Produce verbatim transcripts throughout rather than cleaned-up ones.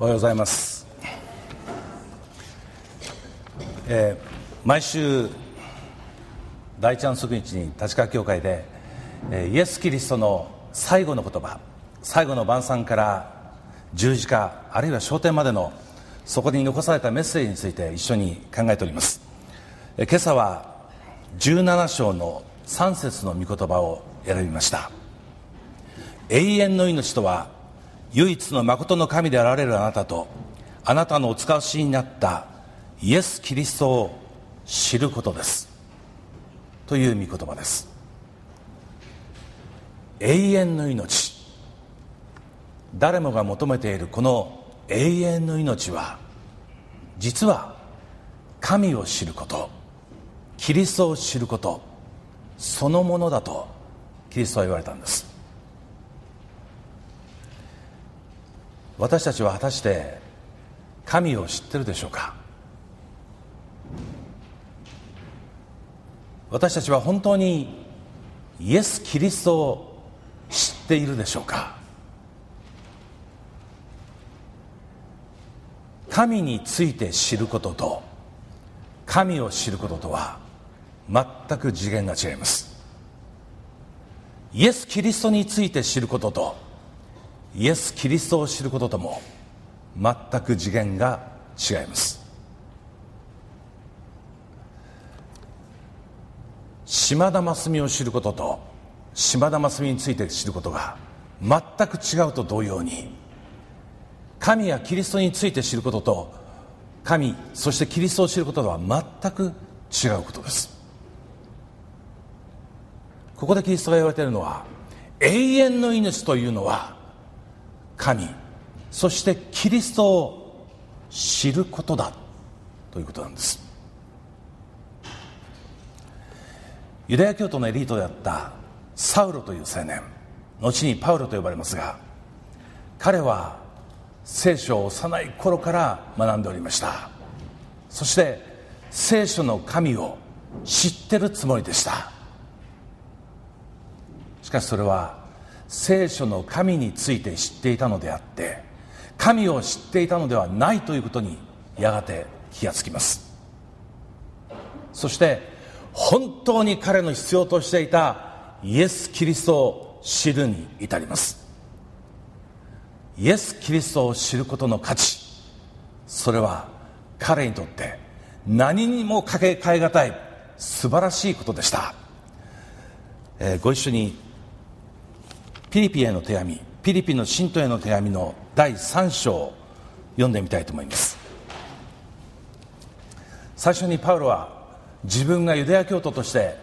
おはようございます、えー、毎週大チャンス日に立川教会で、えー、イエス・キリストの最後の言葉、最後の晩餐から十字架あるいは昇天までのそこに残されたメッセージについて一緒に考えております、えー、今朝はじゅうなな章のさん節の御言葉を選びました。永遠の命とは唯一のまことの神であられるあなたとあなたのお使わしになったイエス・キリストを知ることですという御言葉です。永遠の命、誰もが求めているこの永遠の命は実は神を知ること、キリストを知ることそのものだとキリストは言われたんです。私たちは果たして神を知ってるでしょうか。私たちは本当にイエス・キリストを知っているでしょうか。神について知ることと神を知ることとは全く次元が違います。イエス・キリストについて知ることとイエス・キリストを知ることとも全く次元が違います。島田真澄を知ることと島田真澄について知ることが全く違うと同様に、神やキリストについて知ることと神そしてキリストを知ることとは全く違うことです。ここでキリストが言われているのは、永遠の命というのは神そしてキリストを知ることだということなんです。ユダヤ教徒のエリートであったサウロという青年、後にパウロと呼ばれますが、彼は聖書を幼い頃から学んでおりました。そして聖書の神を知ってるつもりでした。しかしそれは聖書の神について知っていたのであって神を知っていたのではないということにやがて気がつきます。そして本当に彼の必要としていたイエス・キリストを知るに至ります。イエス・キリストを知ることの価値、それは彼にとって何にもかけ替えがたい素晴らしいことでした。えー、ご一緒にピリピへの手紙、ピリピの信徒への手紙のだいさん章を読んでみたいと思います。最初にパウロは自分がユダヤ教徒として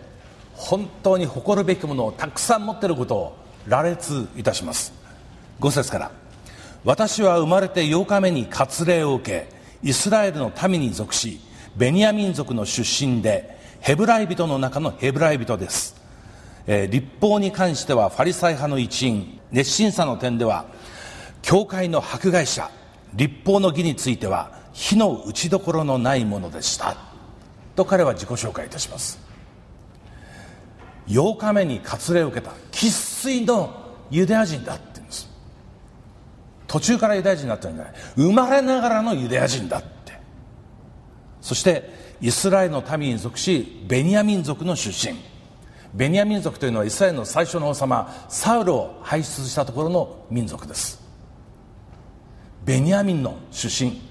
本当に誇るべきものをたくさん持っていることを羅列いたします。ご節から、私は生まれてようかめに割礼を受け、イスラエルの民に属し、ベニヤミン族の出身でヘブライ人の中のヘブライ人です。えー、律法に関してはファリサイ派の一員、熱心さの点では教会の迫害者、律法の義については火の打ちどころのないものでしたと彼は自己紹介いたします。ようかめに割礼を受けた生粋のユダヤ人だって言うんです。途中からユダヤ人になったんじゃない、生まれながらのユダヤ人だって。そしてイスラエルの民に属し、ベニヤミン族の出身、ベニヤ民族というのはイスラエルの最初の王様サウルを輩出したところの民族です。ベニヤミンの出身、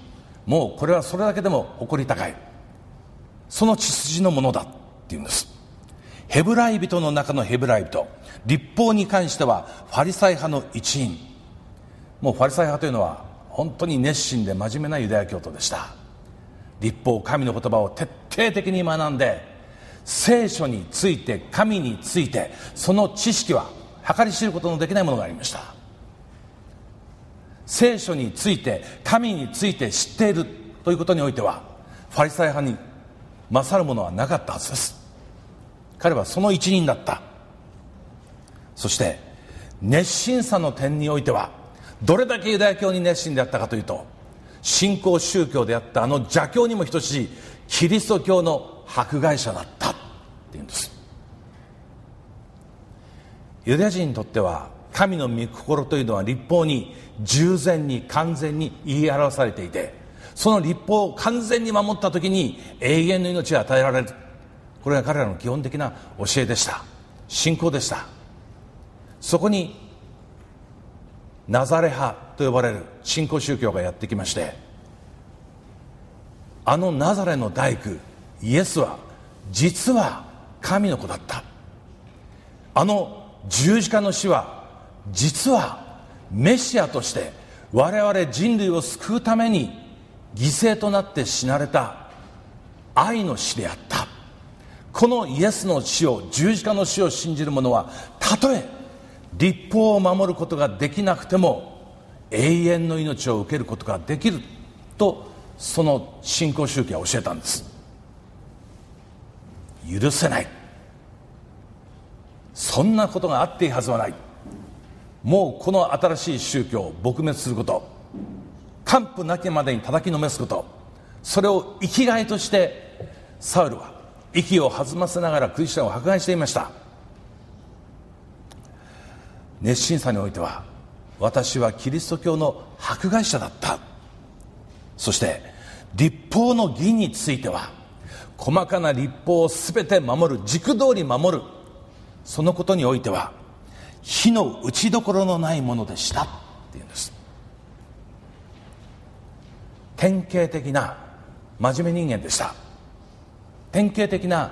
もうこれはそれだけでも誇り高い、その血筋のものだっていうんです。ヘブライ人の中のヘブライ人、律法に関してはファリサイ派の一員、もうファリサイ派というのは本当に熱心で真面目なユダヤ教徒でした。律法、神の言葉を徹底的に学んで、聖書について神についてその知識は計り知ることのできないものがありました。聖書について神について知っているということにおいてはファリサイ派に勝るものはなかったはずです。彼はその一人だった。そして熱心さの点においてはどれだけユダヤ教に熱心であったかというと、信仰宗教であったあの邪教にも等しいキリスト教の迫害者だったっていうんです。ユダヤ人にとっては神の御心というのは律法に従前に完全に言い表されていて、その律法を完全に守った時に永遠の命が与えられる。これが彼らの基本的な教えでした。信仰でした。そこにナザレ派と呼ばれる信仰宗教がやってきまして、あのナザレの大工イエスは実は神の子だった。あの十字架の死は実はメシアとして我々人類を救うために犠牲となって死なれた愛の死であった。このイエスの死を、十字架の死を信じる者は、たとえ律法を守ることができなくても永遠の命を受けることができると、その信仰宗教は教えたんです。許せない、そんなことがあっていいはずはない、もうこの新しい宗教を撲滅すること、完膚なきまでに叩きのめすこと、それを生きがいとしてサウルは息を弾ませながらクリスチャンを迫害していました。熱心さにおいては、私はキリスト教の迫害者だった。そして律法の義については、細かな律法を全て守る、軸通り守る、そのことにおいては非の打ちどころのないものでしたっていうんです。典型的な真面目人間でした。典型的な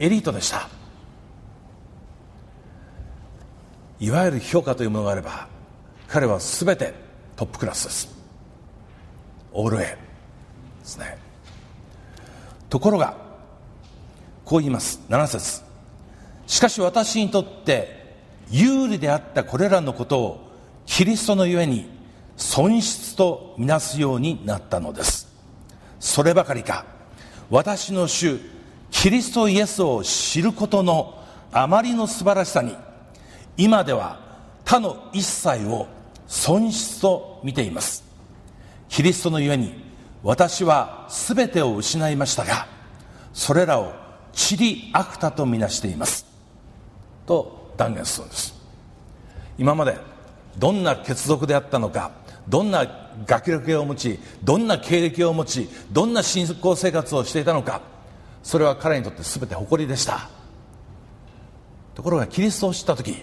エリートでした。いわゆる評価というものがあれば、彼は全てトップクラスです。オール A ですね。ところがこう言います。なな節、しかし私にとって有利であったこれらのことをキリストのゆえに損失とみなすようになったのです。そればかりか、私の主キリストイエスを知ることのあまりの素晴らしさに、今では他の一切を損失と見ています。キリストのゆえに私は全てを失いましたが、それらを塵あくたとみなしていますと断言するんです。今までどんな血族であったのか、どんな学歴を持ち、どんな経歴を持ち、どんな信仰生活をしていたのか、それは彼にとって全て誇りでした。ところがキリストを知った時、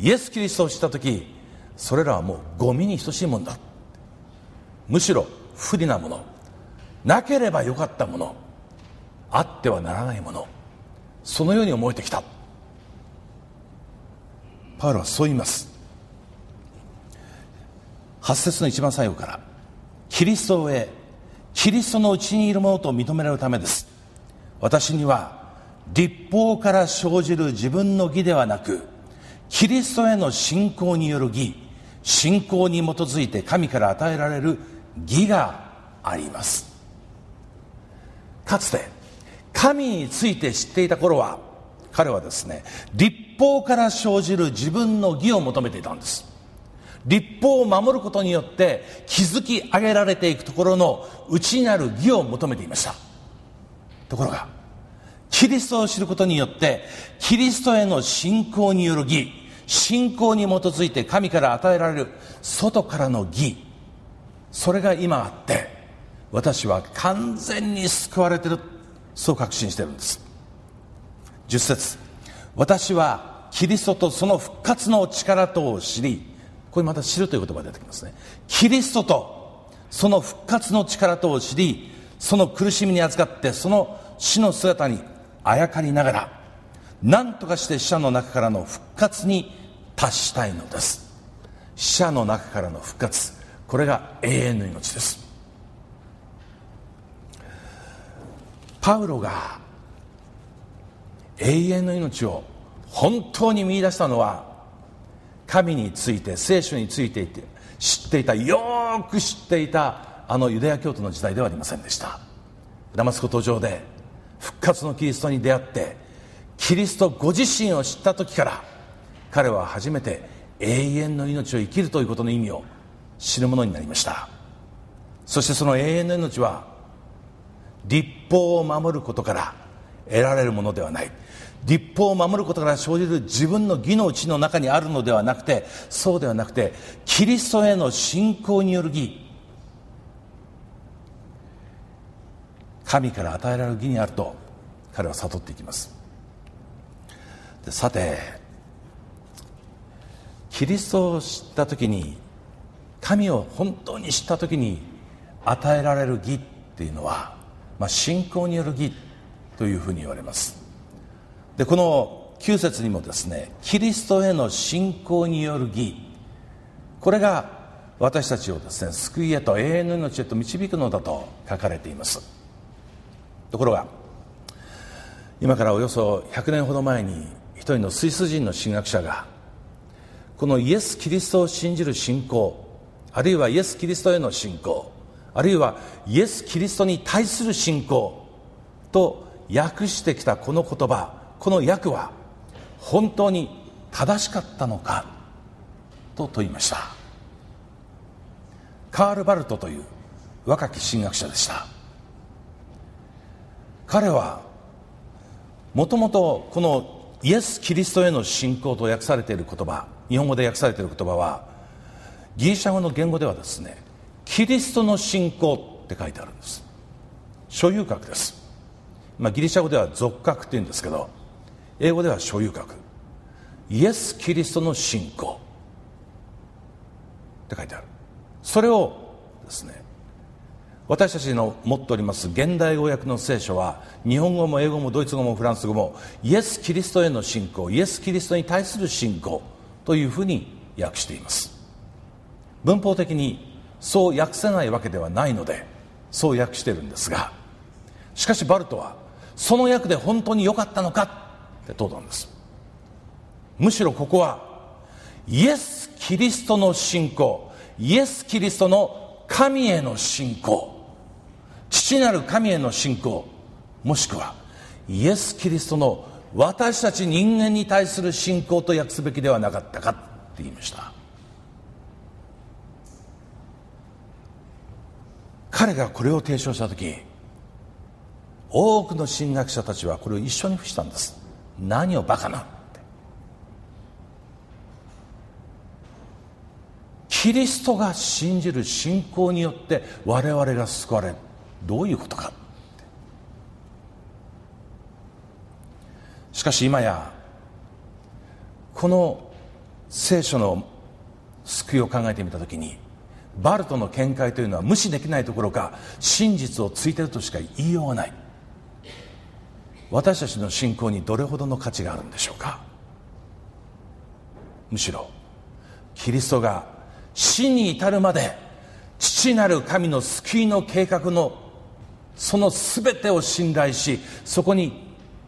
イエスキリストを知った時、それらはもうゴミに等しいものだ、むしろ不利なもの、なければよかったもの、あってはならないもの、そのように思えてきた。パウロはそう言います。はち節の一番最後から、キリストを得、キリストのうちにいるものと認められるためです。私には律法から生じる自分の義ではなく、キリストへの信仰による義、信仰に基づいて神から与えられる義があります。かつて神について知っていた頃は、彼はですね、律法から生じる自分の義を求めていたんです。律法を守ることによって築き上げられていくところの内なる義を求めていました。ところがキリストを知ることによって、キリストへの信仰による義、信仰に基づいて神から与えられる外からの義、それが今あって、私は完全に救われている、そう確信しているんです。じゅう節、私はキリストとその復活の力とを知り、これまた知るという言葉が出てきますね。キリストとその復活の力とを知り、その苦しみに預かって、その死の姿にあやかりながら、何とかして死者の中からの復活に達したいのです。死者の中からの復活、これが永遠の命です。パウロが永遠の命を本当に見出したのは、神について、聖書についていて知っていた、よく知っていたあのユダヤ教徒の時代ではありませんでした。ダマスコ途上で復活のキリストに出会って、キリストご自身を知った時から、彼は初めて永遠の命を生きるということの意味を知るものになりました。そしてその永遠の命は律法を守ることから得られるものではない、立法を守ることから生じる自分の義のうちの中にあるのではなくて、そうではなくて、キリストへの信仰による義、神から与えられる義にあると彼は悟っていきます。で、さて、キリストを知ったときに、神を本当に知ったときに与えられる義っていうのは、まあ、信仰による義というふうに言われます。で、このきゅう節にもですね、キリストへの信仰による義、これが私たちをですね、救いへと永遠の命へと導くのだと書かれています。ところが、今からおよそひゃくねんほど前に一人のスイス人の神学者が、このイエス・キリストを信じる信仰、あるいはイエス・キリストへの信仰、あるいはイエス・キリストに対する信仰と訳してきたこの言葉、この訳は本当に正しかったのかと問いました。カール・バルトという若き神学者でした。彼はもともとこのイエス・キリストへの信仰と訳されている言葉、日本語で訳されている言葉は、ギリシャ語の言語ではですね、キリストの信仰って書いてあるんです。所有格です。まあ、ギリシャ語では属格っていうんですけど、英語では所有格、イエス・キリストの信仰って書いてある。それをですね、私たちの持っております現代語訳の聖書は、日本語も英語もドイツ語もフランス語も、イエス・キリストへの信仰、イエス・キリストに対する信仰というふうに訳しています。文法的にそう訳せないわけではないので、そう訳しているんですが、しかしバルトはその訳で本当に良かったのかって問うたんです。むしろここはイエス・キリストの信仰、イエス・キリストの神への信仰、父なる神への信仰、もしくはイエス・キリストの私たち人間に対する信仰と訳すべきではなかったかって言いました。彼がこれを提唱したとき、多くの神学者たちはこれを一緒に付したんです。何をバカなって。キリストが信じる信仰によって我々が救われる、どういうことかって。しかし今やこの聖書の救いを考えてみたときに、バルトの見解というのは無視できないところか、真実をついているとしか言いようがない。私たちの信仰にどれほどの価値があるんでしょうか。むしろキリストが死に至るまで父なる神の救いの計画のその全てを信頼し、そこに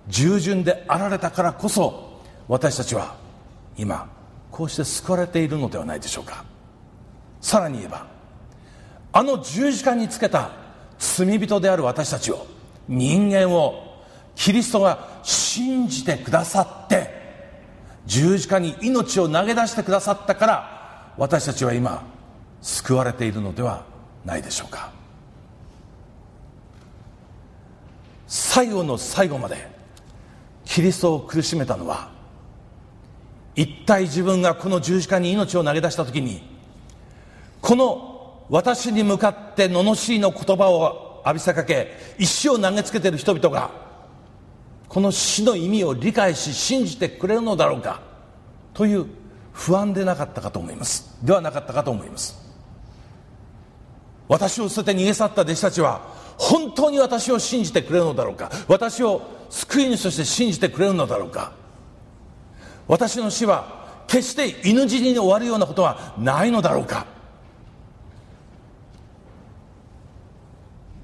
従順であられたからこそ、私たちは今こうして救われているのではないでしょうか。さらに言えば、あの十字架につけた罪人である私たちを、人間をキリストが信じてくださって、十字架に命を投げ出してくださったから、私たちは今救われているのではないでしょうか。最後の最後までキリストを苦しめたのは、一体自分がこの十字架に命を投げ出した時に、この私に向かって罵りの言葉を浴びせかけ、石を投げつけている人々がこの死の意味を理解し信じてくれるのだろうかという不安でなかったかと思いますではなかったかと思います。私を捨てて逃げ去った弟子たちは、本当に私を信じてくれるのだろうか、私を救い主として信じてくれるのだろうか。私の死は決して犬死に終わるようなことはないのだろうか。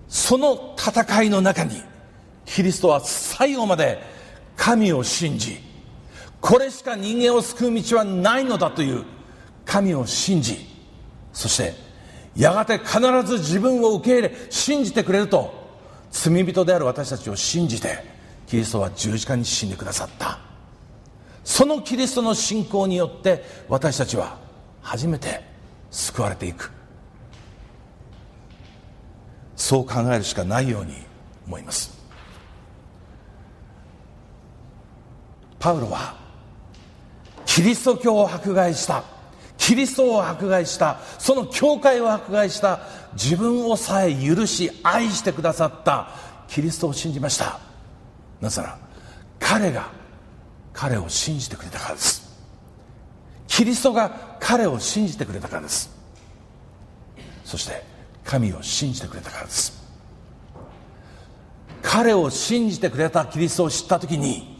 その戦いの中に、キリストは最後まで神を信じ、これしか人間を救う道はないのだという神を信じ、そしてやがて必ず自分を受け入れ信じてくれると、罪人である私たちを信じてキリストは十字架に死んでくださった。そのキリストの信仰によって私たちは初めて救われていく、そう考えるしかないように思います。パウロはキリスト教を迫害したキリストを迫害したその教会を迫害した自分をさえ許し愛してくださったキリストを信じました。なぜなら彼が彼を信じてくれたからです。キリストが彼を信じてくれたからです。そして神を信じてくれたからです。彼を信じてくれたキリストを知ったときに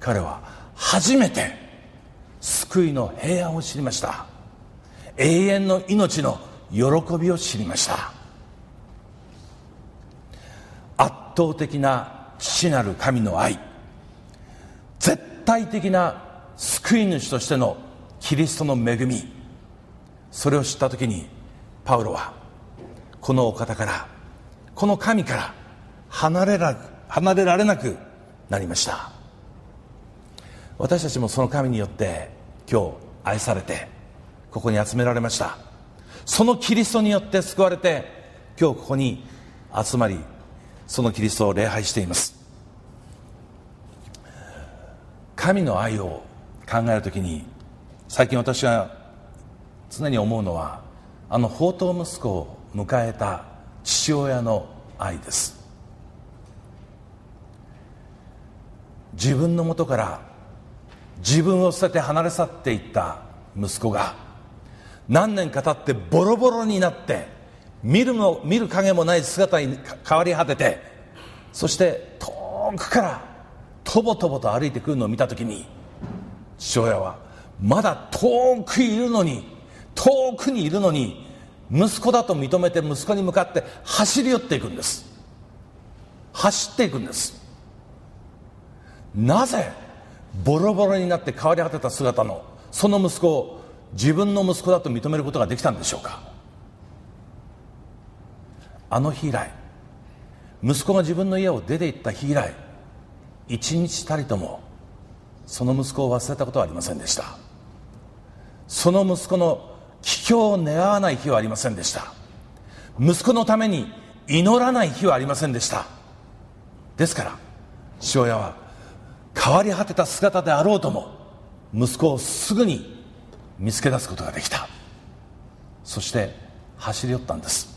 彼は初めて救いの平安を知りました。永遠の命の喜びを知りました。圧倒的な父なる神の愛、絶対的な救い主としてのキリストの恵み、それを知ったときにパウロはこのお方からこの神から離れら、離れられなくなりました。私たちもその神によって今日愛されてここに集められました。そのキリストによって救われて今日ここに集まりそのキリストを礼拝しています。神の愛を考えるときに最近私が常に思うのはあの放蕩息子を迎えた父親の愛です。自分のもとから自分を捨てて離れ去っていった息子が何年か経ってボロボロになって見るも見る影もない姿に変わり果てて、そして遠くからとぼとぼと歩いてくるのを見たときに父親はまだ遠くいるのに遠くにいるのに息子だと認めて息子に向かって走り寄っていくんです。走っていくんです。なぜボロボロになって変わり果てた姿のその息子を自分の息子だと認めることができたんでしょうか。あの日以来、息子が自分の家を出て行った日以来、一日たりともその息子を忘れたことはありませんでした。その息子の帰郷を願わない日はありませんでした。息子のために祈らない日はありませんでした。ですから父親は変わり果てた姿であろうとも息子をすぐに見つけ出すことができた。そして走り寄ったんです。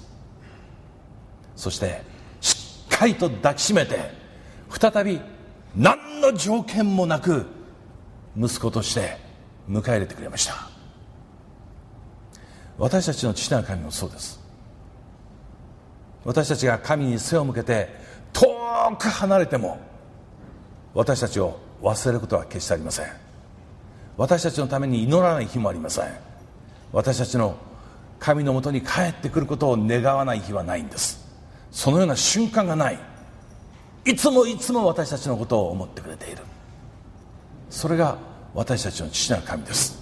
そしてしっかりと抱きしめて再び何の条件もなく息子として迎え入れてくれました。私たちの父なる神もそうです。私たちが神に背を向けて遠く離れても私たちを忘れることは決してありません。私たちのために祈らない日もありません。私たちの神のもとに帰ってくることを願わない日はないんです。そのような瞬間がない。いつもいつも私たちのことを思ってくれている。それが私たちの父なる神です。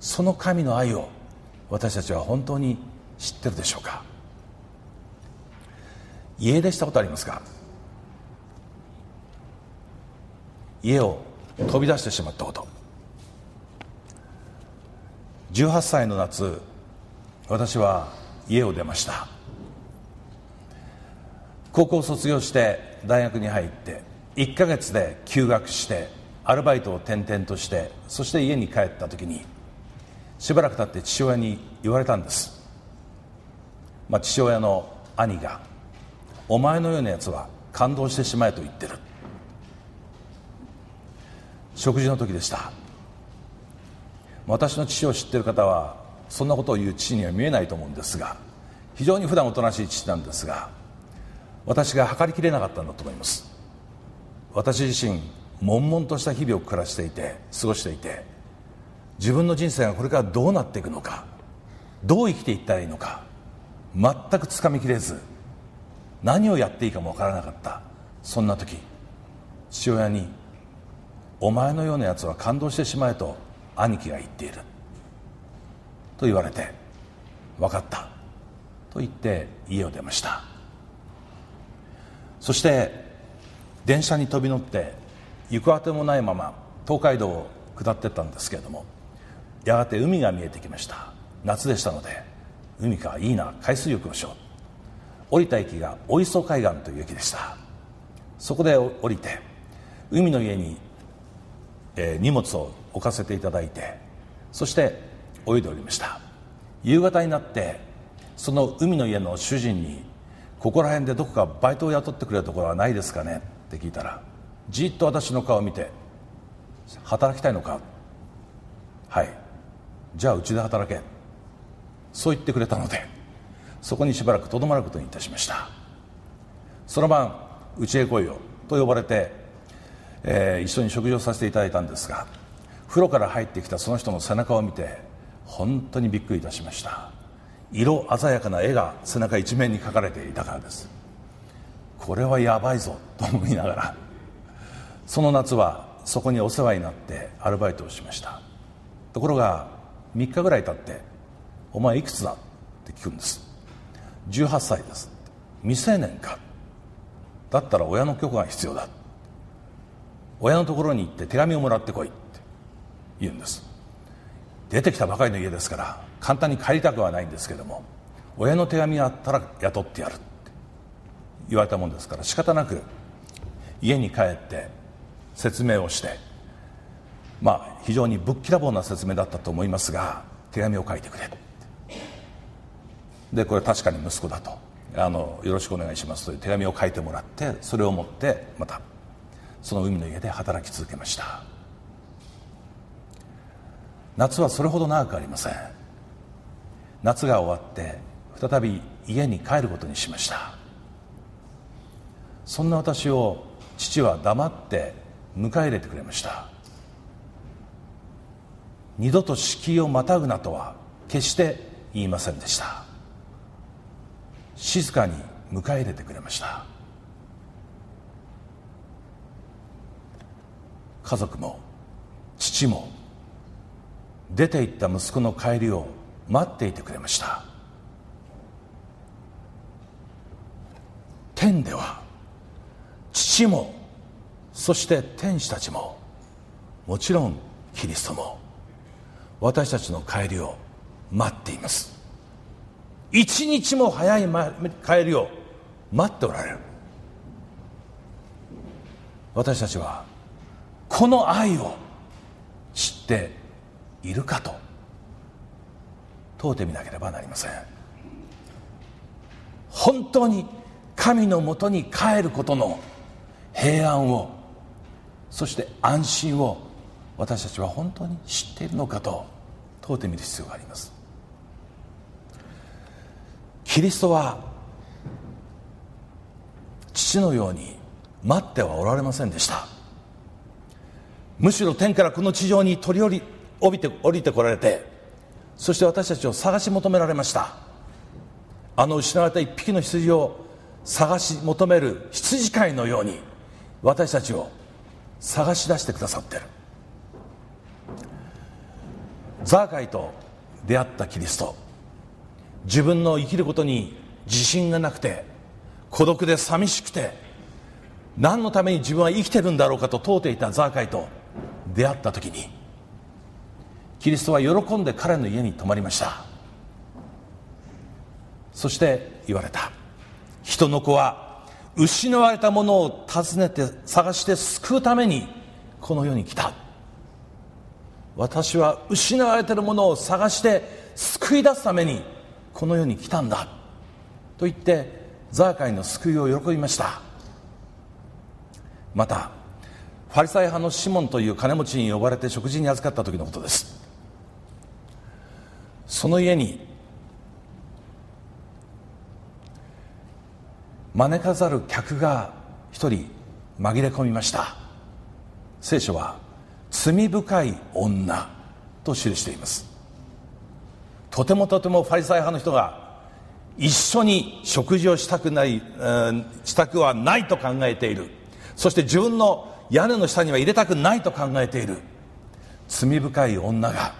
その神の愛を私たちは本当に知ってるでしょうか。家出したことありますか。家を飛び出してしまったこと。じゅうはっさいの夏、私は家を出ました。高校を卒業して大学に入っていっかげつで休学してアルバイトを転々として、そして家に帰った時にしばらく経って父親に言われたんです。まあ、父親の兄がお前のようなやつは感動してしまえと言ってる。食事の時でした。私の父を知っている方はそんなことを言う父には見えないと思うんですが、非常に普段おとなしい父なんですが、私が測りきれなかったんだと思います。私自身悶々とした日々を暮らしていて過ごしていて、自分の人生がこれからどうなっていくのか、どう生きていったらいいのか全くつかみきれず、何をやっていいかも分からなかった。そんな時父親にお前のようなやつは感動してしまえと兄貴が言っていると言われて、分かったと言って家を出ました。そして電車に飛び乗って行く当てもないまま東海道を下っていったんですけれども、やがて海が見えてきました。夏でしたので海か、いいな、海水浴をしよう。降りた駅がお磯海岸という駅でした。そこで降りて海の家に、えー、荷物を置かせていただいて、そして泳いでおりました。夕方になってその海の家の主人に、ここら辺でどこかバイトを雇ってくれるところはないですかねって聞いたら、じっと私の顔を見て、働きたいのか、はい、じゃあうちで働け、そう言ってくれたので、そこにしばらくとどまることにいたしました。その晩、うちへ来いよと呼ばれて、えー、一緒に食事をさせていただいたんですが、風呂から入ってきたその人の背中を見て本当にびっくりいたしました。色鮮やかな絵が背中一面に描かれていたからです。これはやばいぞと思いながら、その夏はそこにお世話になってアルバイトをしました。ところがみっかぐらい経って、お前いくつだって聞くんです。じゅうはっさいです。未成年か、だったら親の許可が必要だ、親のところに行って手紙をもらってこいって言うんです。出てきたばかりの家ですから簡単に帰りたくはないんですけども、親の手紙があったら雇ってやるって言われたもんですから、仕方なく家に帰って説明をして、まあ非常にぶっきらぼうな説明だったと思いますが、手紙を書いてくれ、でこれ確かに息子だと、あのよろしくお願いしますという手紙を書いてもらって、それを持ってまたその海の家で働き続けました。夏はそれほど長くありません。夏が終わって再び家に帰ることにしました。そんな私を父は黙って迎え入れてくれました。二度と敷居をまたぐなとは決して言いませんでした。静かに迎え入れてくれました。家族も父も出て行った息子の帰りを待っていてくれました。天では父も、そして天使たちも、もちろんキリストも私たちの帰りを待っています。一日も早い帰りを待っておられる。私たちはこの愛を知っているかと問うてみなければなりません。本当に神のもとに帰ることの平安を、そして安心を私たちは本当に知っているのかと問うてみる必要があります。キリストは父のように待ってはおられませんでした。むしろ天からこの地上に取り降り、降りて、降りてこられて、そして私たちを探し求められました。あの失われた一匹の羊を探し求める羊飼いのように、私たちを探し出してくださっている。ザーカイと出会ったキリスト、自分の生きることに自信がなくて、孤独で寂しくて、何のために自分は生きてるんだろうかと問うていたザーカイと出会った時に、キリストは喜んで彼の家に泊まりました。そして言われた、人の子は失われたものを尋ねて探して救うためにこの世に来た。私は失われているものを探して救い出すためにこの世に来たんだと言って、ザーカイの救いを喜びました。またファリサイ派のシモンという金持ちに呼ばれて食事に預かった時のことです。その家に招かざる客が一人紛れ込みました。聖書は罪深い女と記しています。とてもとてもファリサイ派の人が一緒に食事をしたくない、うん、したくはないと考えている、そして自分の屋根の下には入れたくないと考えている罪深い女が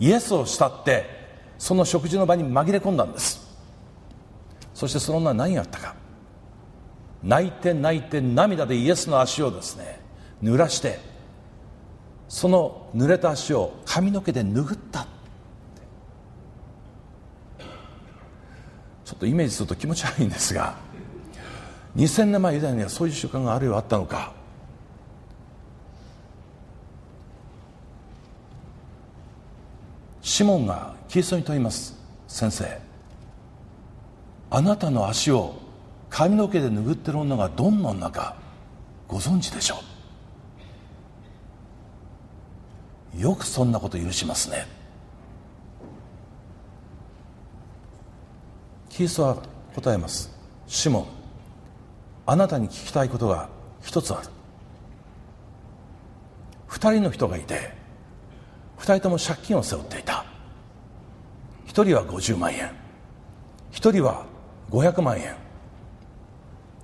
イエスを慕ってその食事の場に紛れ込んだんです。そしてその女は何があったか、泣いて泣いて涙でイエスの足をですね濡らして、その濡れた足を髪の毛で拭った。ちょっとイメージすると気持ち悪いんですが、にせんねんまえ以前にはそういう習慣があるようあったのか、シモンがキリストに問います。先生、あなたの足を髪の毛で拭ってる女がどんな女かご存知でしょう。よくそんなこと許しますね。キリストは答えます。シモン、あなたに聞きたいことが一つある。二人の人がいて、二人とも借金を背負っていた。一人はごじゅうまんえん、一人はごひゃくまんえん。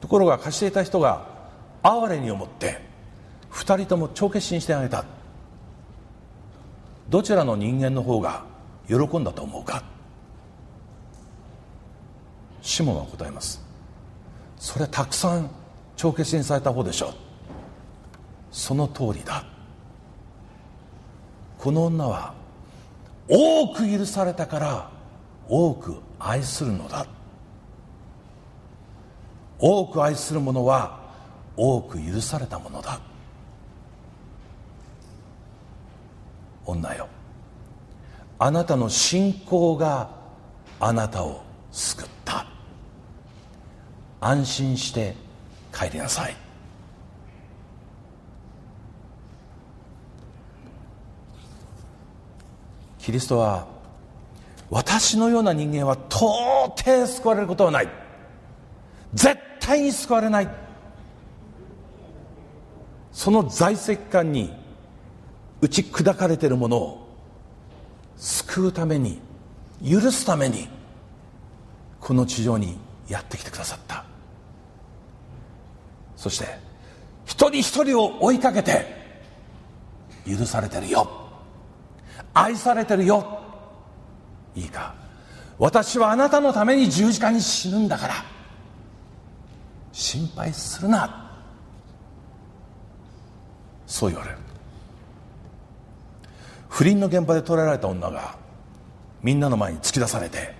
ところが貸していた人が哀れに思って二人とも帳消しにしてあげた。どちらの人間の方が喜んだと思うか。シモンは答えます。それはたくさん帳消しにされた方でしょう。その通りだ。この女は多く許されたから多く愛するのだ。多く愛する者は多く許されたものだ。女よ、あなたの信仰があなたを救った。安心して帰りなさい。キリストは、私のような人間は到底救われることはない。絶対に救われない。その在籍感に打ち砕かれているものを救うために、許すためにこの地上にやってきてくださった。そして一人一人を追いかけて、許されてるよ、愛されてるよ、いいか、私はあなたのために十字架に死ぬんだから心配するな、そう言われる。不倫の現場で捕らえられた女がみんなの前に突き出されて、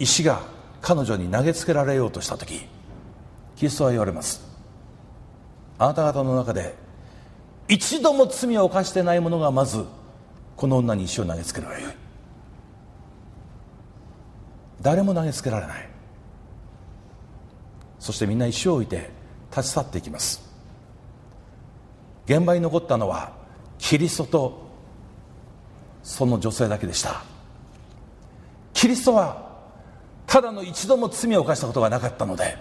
石が彼女に投げつけられようとした時、キリストは言われます。あなた方の中で一度も罪を犯してない者がまずこの女に石を投げつければよい。誰も投げつけられない。そしてみんな石を置いて立ち去っていきます。現場に残ったのはキリストとその女性だけでした。キリストはただの一度も罪を犯したことがなかったので、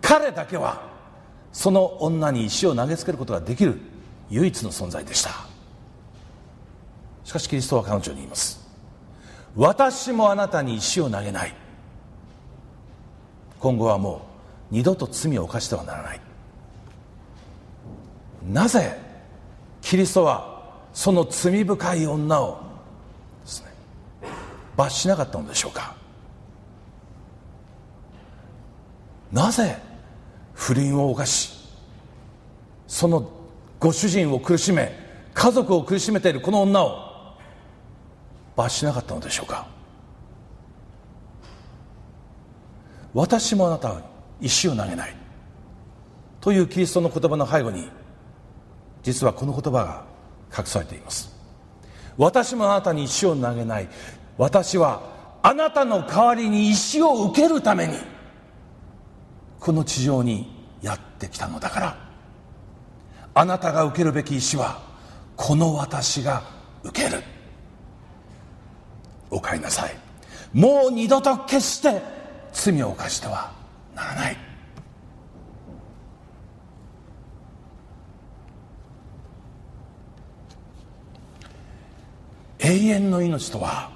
彼だけはその女に石を投げつけることができる唯一の存在でした。しかしキリストは彼女に言います。私もあなたに石を投げない。今後はもう二度と罪を犯してはならない。なぜキリストはその罪深い女をですね、罰しなかったのでしょうか。なぜ不倫を犯し、そのご主人を苦しめ、家族を苦しめているこの女を罰しなかったのでしょうか。私もあなたは石を投げないというキリストの言葉の背後に、実はこの言葉が隠されています。私もあなたに石を投げない。私はあなたの代わりに石を受けるためにこの地上にやってきたのだから、あなたが受けるべき石はこの私が受ける。お帰りなさい。もう二度と決して罪を犯してはならない。永遠の命とは、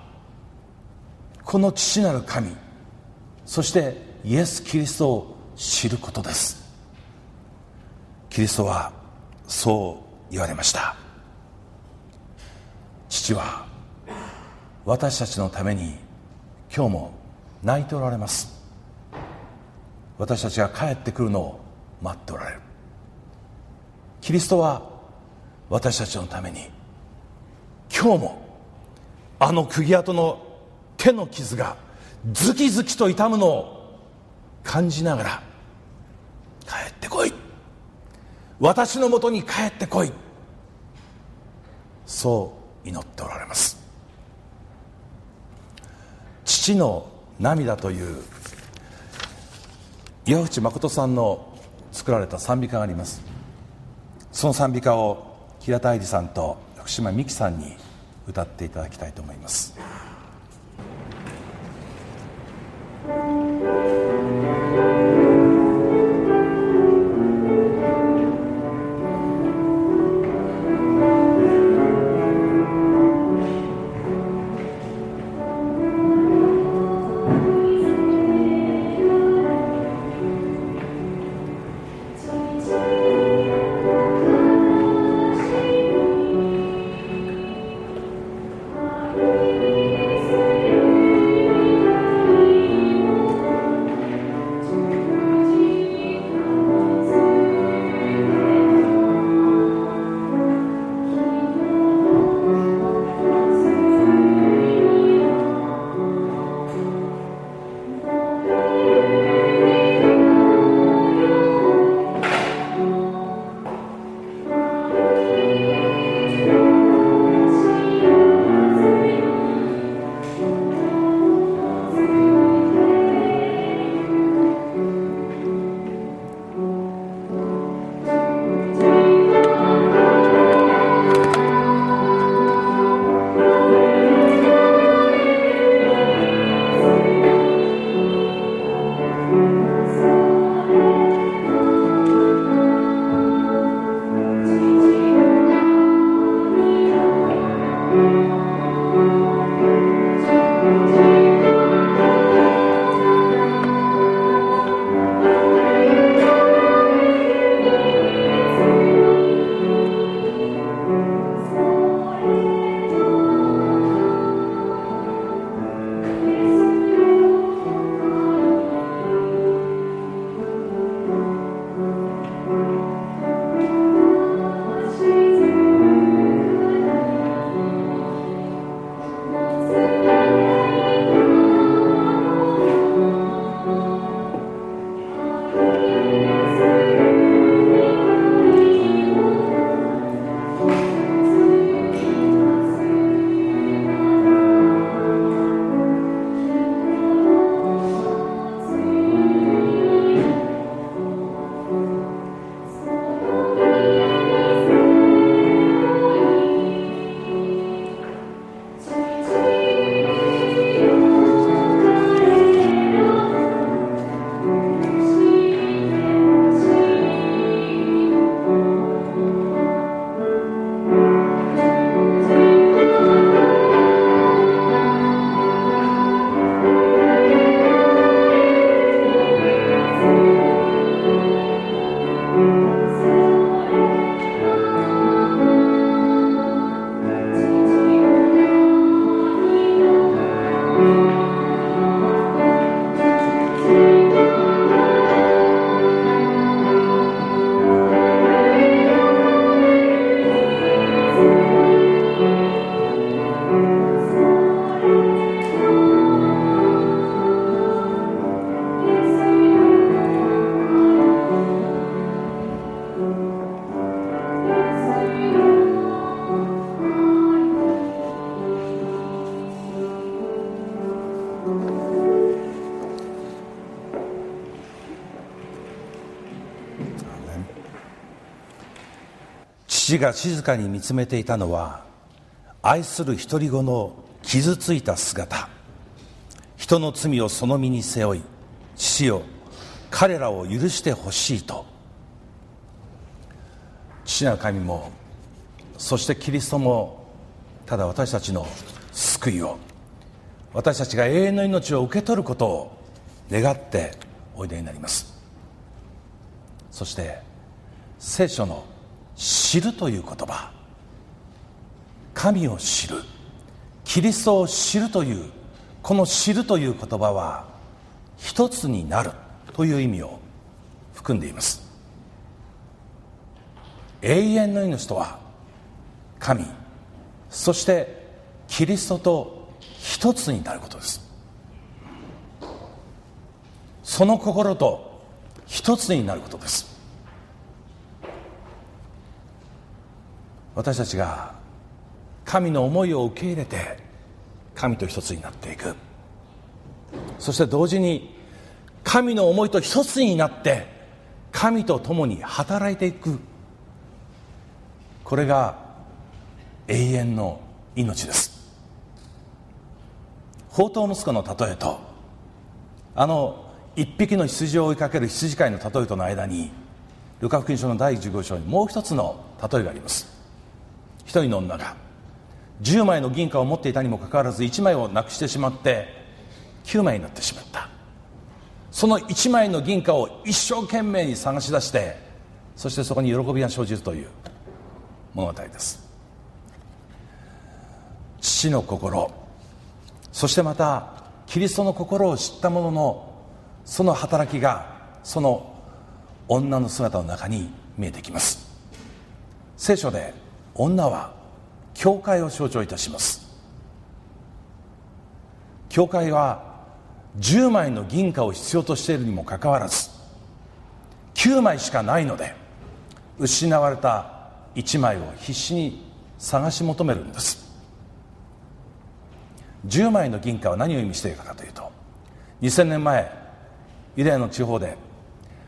この父なる神、そしてイエス・キリストを知ることです。キリストはそう言われました。父は私たちのために今日も泣いておられます。私たちが帰ってくるのを待っておられる。キリストは私たちのために今日も、あの釘跡の手の傷がズキズキと痛むのを感じながら、帰ってこい、私のもとに帰ってこい、そう祈っておられます。父の涙という岩淵誠さんの作られた賛美歌があります。その賛美歌を平田愛理さんと福島美希さんに歌っていただきたいと思います。父が静かに見つめていたのは、愛する一人子の傷ついた姿。人の罪をその身に背負い、父よ、彼らを許してほしいと。父なる神も、そしてキリストも、ただ私たちの救いを、私たちが永遠の命を受け取ることを願っておいでになります。そして、聖書の知るという言葉、神を知る、キリストを知るという、この知るという言葉は一つになるという意味を含んでいます。永遠の命とは神、そしてキリストと一つになることです。その心と一つになることです。私たちが神の思いを受け入れて神と一つになっていく。そして同時に神の思いと一つになって神と共に働いていく、これが永遠の命です。放蕩息子の例えとあの一匹の羊を追いかける羊飼いの例えとの間に、ルカ福音書のだいじゅうごしょうにもう一つの例えがあります。一人の女がじゅうまいの銀貨を持っていたにもかかわらずいちまいをなくしてしまってきゅうまいになってしまった。そのいちまいの銀貨を一生懸命に探し出して、そしてそこに喜びが生じるという物語です。父の心、そしてまたキリストの心を知ったものの、その働きがその女の姿の中に見えてきます。聖書で女は教会を象徴いたします。教会はじゅうまいの銀貨を必要としているにもかかわらずきゅうまいしかないので、失われたいちまいを必死に探し求めるんです。じゅうまいの銀貨は何を意味しているかというと、にせんねんまえユダヤの地方で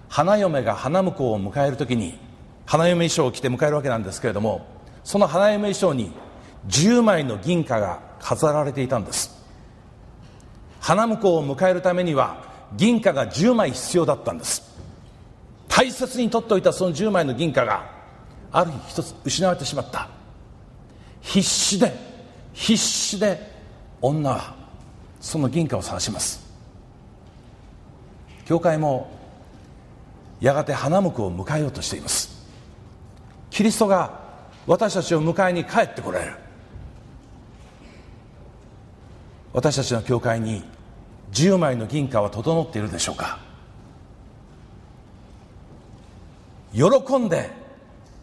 花嫁が花婿を迎えるときに花嫁衣装を着て迎えるわけなんですけれども、その花嫁衣装にじゅうまいの銀貨が飾られていたんです。花婿を迎えるためには銀貨がじゅうまい必要だったんです。大切に取っておいたそのじゅうまいの銀貨がある日一つ失われてしまった。必死で必死で女はその銀貨を探します。教会もやがて花婿を迎えようとしています。キリストが私たちを迎えに帰ってこられる。私たちの教会にじゅうまいの銀貨は整っているでしょうか。喜んで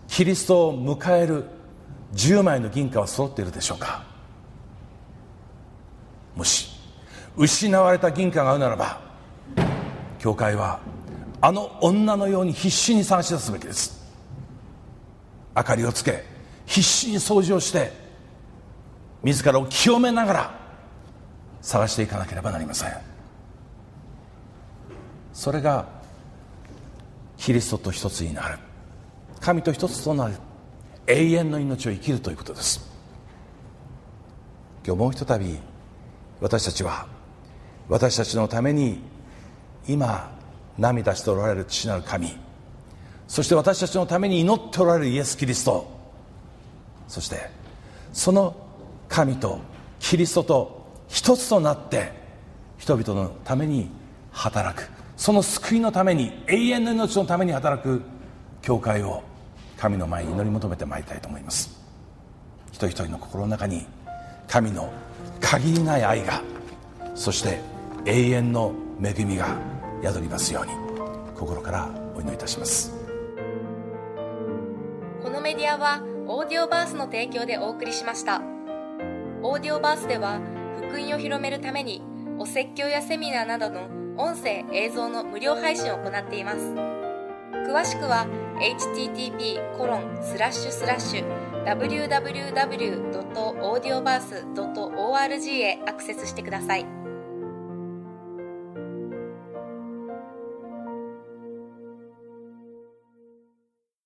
キリストを迎えるじゅうまいの銀貨は揃っているでしょうか。もし失われた銀貨があるならば、教会はあの女のように必死に探し出すべきです。明かりをつけ、必死に掃除をして、自らを清めながら探していかなければなりません。それがキリストと一つになる、神と一つとなる永遠の命を生きるということです。今日もうひとたび私たちは、私たちのために今涙しておられる父なる神、そして私たちのために祈っておられるイエス・キリスト、そしてその神とキリストと一つとなって人々のために働く、その救いのために、永遠の命のために働く教会を神の前に祈り求めてまいりたいと思います。一人一人の心の中に神の限りない愛が、そして永遠の恵みが宿りますように心からお祈りいたします。このメディアはオーディオバースの提供でお送りしました。オーディオバースでは福音を広めるためにお説教やセミナーなどの音声映像の無料配信を行っています。詳しくは エイチティーティーピーコロンスラッシュスラッシュダブリューダブリューダブリュードットオーディオバースドットオーアールジー へアクセスしてください。